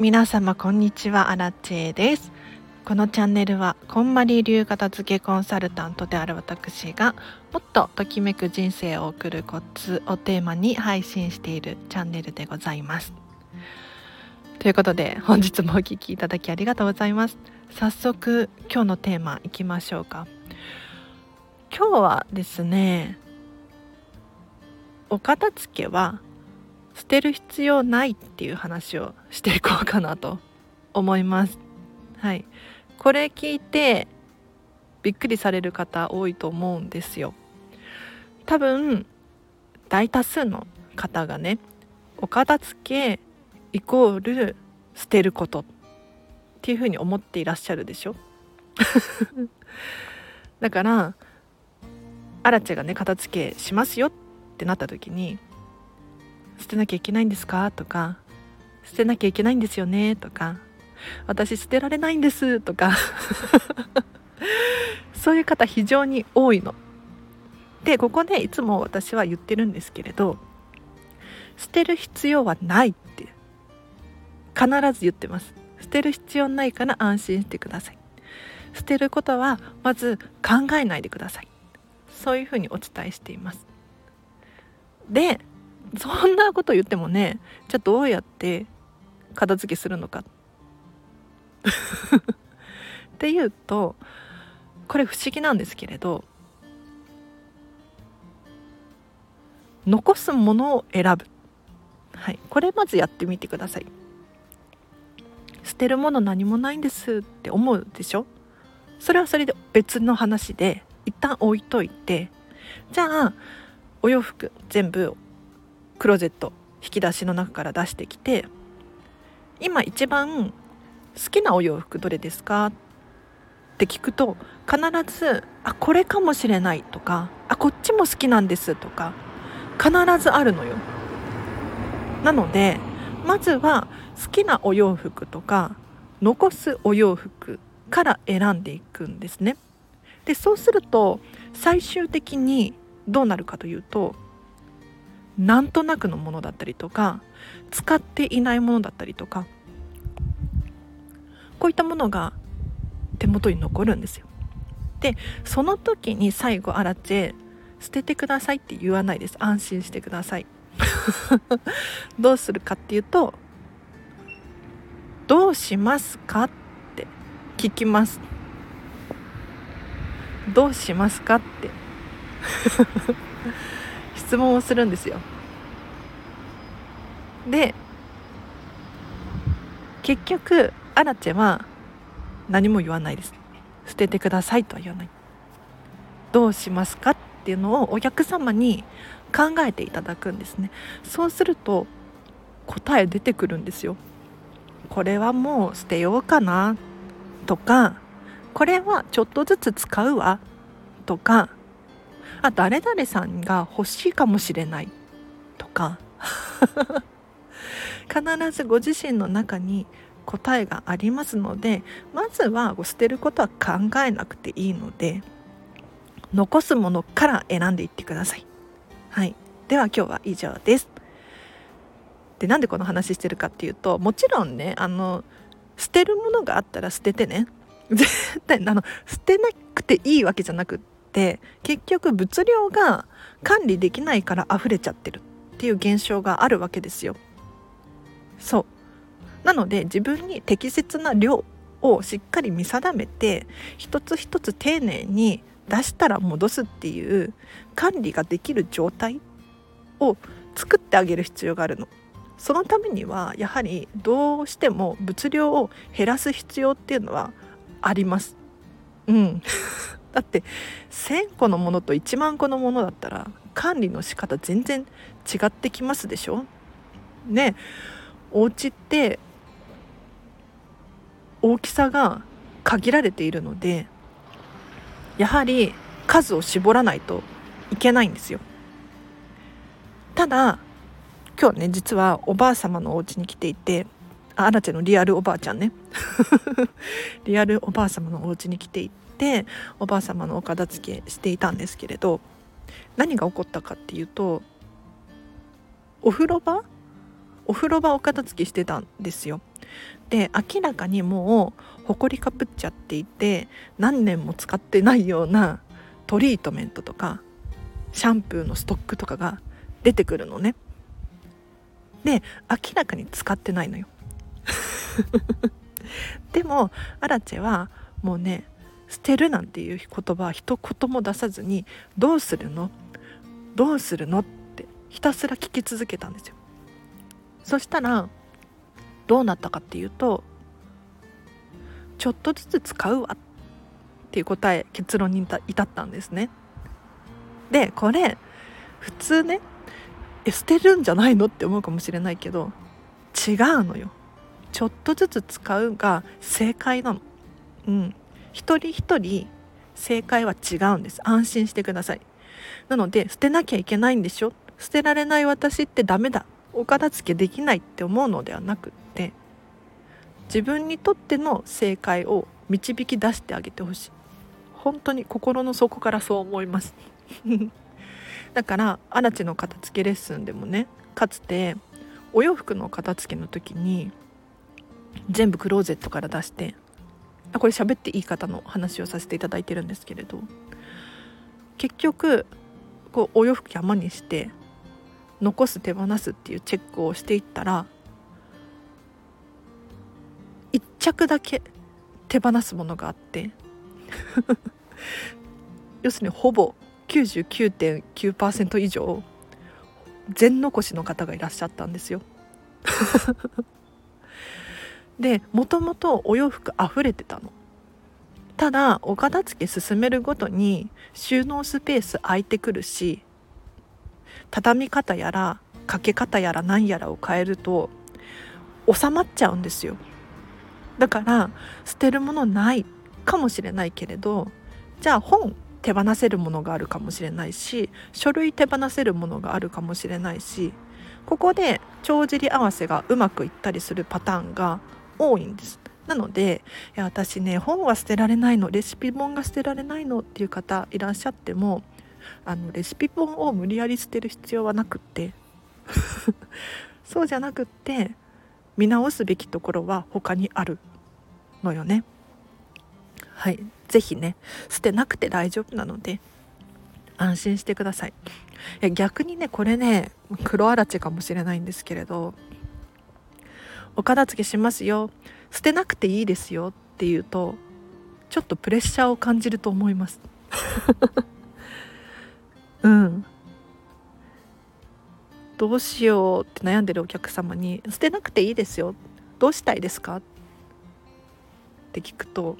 皆様こんにちは、アラチェです。このチャンネルはこんまり流片付けコンサルタントである私がもっとときめく人生を送るコツをテーマに配信しているチャンネルでございます。ということで本日もお聞きいただきありがとうございます。早速今日のテーマいきましょうか。今日はですね、お片付けは捨てる必要ないっていう話をしていこうかなと思います。はい、これ聞いてびっくりされる方多いと思うんですよ。多分大多数の方がね、お片付けイコール捨てることっていうふうに思っていらっしゃるでしょだからアラチェがね、片付けしますよってなった時に、捨てなきゃいけないんですかとか、捨てなきゃいけないんですよねとか、私捨てられないんですとかそういう方非常に多いので、ここでいつも私は言ってるんですけれど、捨てる必要はないって必ず言ってます。捨てる必要ないから安心してください。捨てることはまず考えないでください。そういうふうにお伝えしています。でそんなこと言ってもね、じゃあどうやって片付けするのかっていうと、これ不思議なんですけれど、残すものを選ぶ、はい、これまずやってみてください。捨てるもの何もないんですって思うでしょ。それはそれで別の話で一旦置いといて、じゃあお洋服全部クローゼット引き出しの中から出してきて、今一番好きなお洋服どれですかって聞くと、必ずあこれかもしれないとか、あこっちも好きなんですとか必ずあるのよ。なのでまずは好きなお洋服とか残すお洋服から選んでいくんですね。でそうすると最終的にどうなるかというと、なんとなくのものだったりとか、使っていないものだったりとか、こういったものが手元に残るんですよ。でその時に最後アラチェ捨ててくださいって言わないです。安心してくださいどうするかっていうと、どうしますかって聞きます。どうしますかって質問をするんですよ。で結局アラチェは何も言わないです。捨ててくださいとは言わない。どうしますかっていうのをお客様に考えていただくんですね。そうすると答え出てくるんですよ。これはもう捨てようかなとか、これはちょっとずつ使うわとか、あ誰々さんが欲しいかもしれないとか必ずご自身の中に答えがありますので、まずは捨てることは考えなくていいので、残すものから選んでいってください。はい、では今日は以上です。でなんでこの話してるかっていうと、もちろんね、捨てるものがあったら捨ててね、絶対捨てなくていいわけじゃなくて、結局物量が管理できないから溢れちゃってるっていう現象があるわけですよ。そうなので自分に適切な量をしっかり見定めて、一つ一つ丁寧に出したら戻すっていう管理ができる状態を作ってあげる必要があるの。そのためにはやはりどうしても物量を減らす必要っていうのはあります。うんだって1000個のものと1万個のものだったら管理の仕方全然違ってきますでしょね。お家って大きさが限られているので、やはり数を絞らないといけないんですよ。ただ今日ね、実はおばあ様のお家に来ていて、アラチェのリアルおばあちゃんねリアルおばあ様のお家に来ていて、でおばあ様のお片付けしていたんですけれど、何が起こったかっていうと、お風呂場お片付けしてたんですよ。で明らかにもうほこりかぶっちゃっていて何年も使ってないようなトリートメントとかシャンプーのストックとかが出てくるのね。で明らかに使ってないのよでもアラチェはもうね、捨てるなんていう言葉は一言も出さずにどうするのってひたすら聞き続けたんですよ。そしたらどうなったかっていうと、ちょっとずつ使うわっていう結論に至ったんですね。でこれ普通ね、捨てるんじゃないのって思うかもしれないけど違うのよ。ちょっとずつ使うが正解なの。一人一人正解は違うんです。安心してください。なので捨てなきゃいけないんでしょ、捨てられない私ってダメだ、お片付けできないって思うのではなくって、自分にとっての正解を導き出してあげてほしい。本当に心の底からそう思いますだからアラチの片付けレッスンでもね、かつてお洋服の片付けの時に全部クローゼットから出して、これ喋っていい方の話をさせていただいてるんですけれど、結局こうお洋服山にして残す手放すっていうチェックをしていったら、1着だけ手放すものがあって要するにほぼ 99.9% 以上全残しの方がいらっしゃったんですよでもともとお洋服あふれてたの。ただお片付け進めるごとに収納スペース空いてくるし、畳み方やらかけ方やら何やらを変えると収まっちゃうんですよ。だから捨てるものないかもしれないけれど、じゃあ本手放せるものがあるかもしれないし、書類手放せるものがあるかもしれないし、ここで帳尻合わせがうまくいったりするパターンが多いんです。なのでいや私ね、本は捨てられないの、レシピ本が捨てられないのっていう方いらっしゃっても、レシピ本を無理やり捨てる必要はなくってそうじゃなくって見直すべきところは他にあるのよね。はい、ぜひね捨てなくて大丈夫なので安心してください。逆にね、これね黒あらちかもしれないんですけれど、お片付けしますよ、捨てなくていいですよっていうとちょっとプレッシャーを感じると思いますどうしようって悩んでるお客様に捨てなくていいですよ、どうしたいですかって聞くと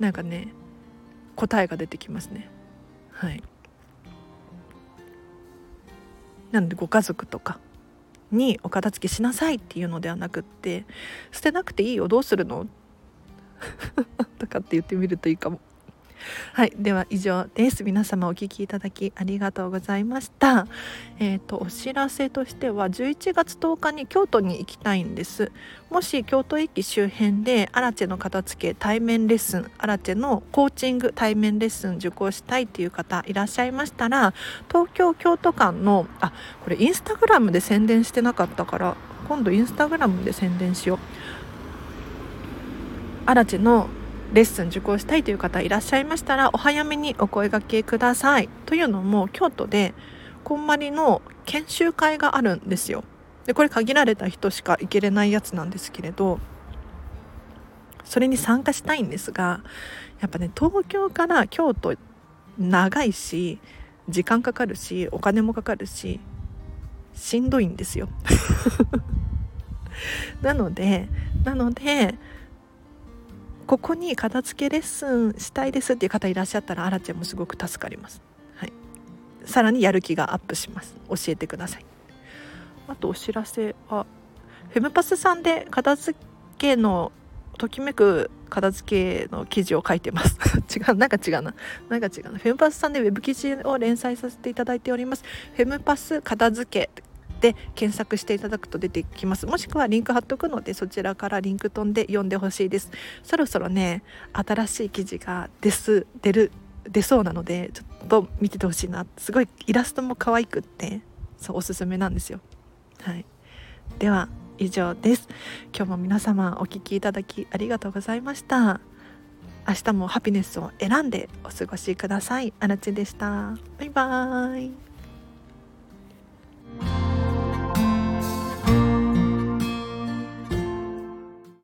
なんかね答えが出てきますね。はい、なのでご家族とかにお片付けしなさいっていうのではなくって、捨てなくていいよどうするのとかって言ってみるといいかも。はい、では以上です。皆様お聞きいただきありがとうございました。お知らせとしては11月10日に京都に行きたいんです。もし京都駅周辺でアラチェの片付け対面レッスン、アラチェのコーチング対面レッスン受講したいという方いらっしゃいましたら、東京京都間のこれインスタグラムで宣伝してなかったから今度インスタグラムで宣伝しよう。アラチェのレッスン受講したいという方いらっしゃいましたらお早めにお声掛けください。というのも京都でこんまりの研修会があるんですよ。でこれ限られた人しか行けれないやつなんですけれど、それに参加したいんですが、やっぱね東京から京都長いし時間かかるしお金もかかるししんどいんですよなのでここに片付けレッスンしたいですっていう方いらっしゃったらアラチェもすごく助かります。はい、さらにやる気がアップします。教えてください。あとお知らせはフェムパスさんで片付けのときめく片付けの記事を書いてますなんか違うなフェムパスさんでウェブ記事を連載させていただいております。フェムパス片付けで検索していただくと出てきます。もしくはリンク貼っとくのでそちらからリンク飛んで読んでほしいです。そろそろね新しい記事が出そうなのでちょっと見ててほしいな。すごいイラストも可愛くってそうおすすめなんですよ。はい、では以上です。今日も皆様お聞きいただきありがとうございました。明日もハピネスを選んでお過ごしください。あらちでした。バイバーイ。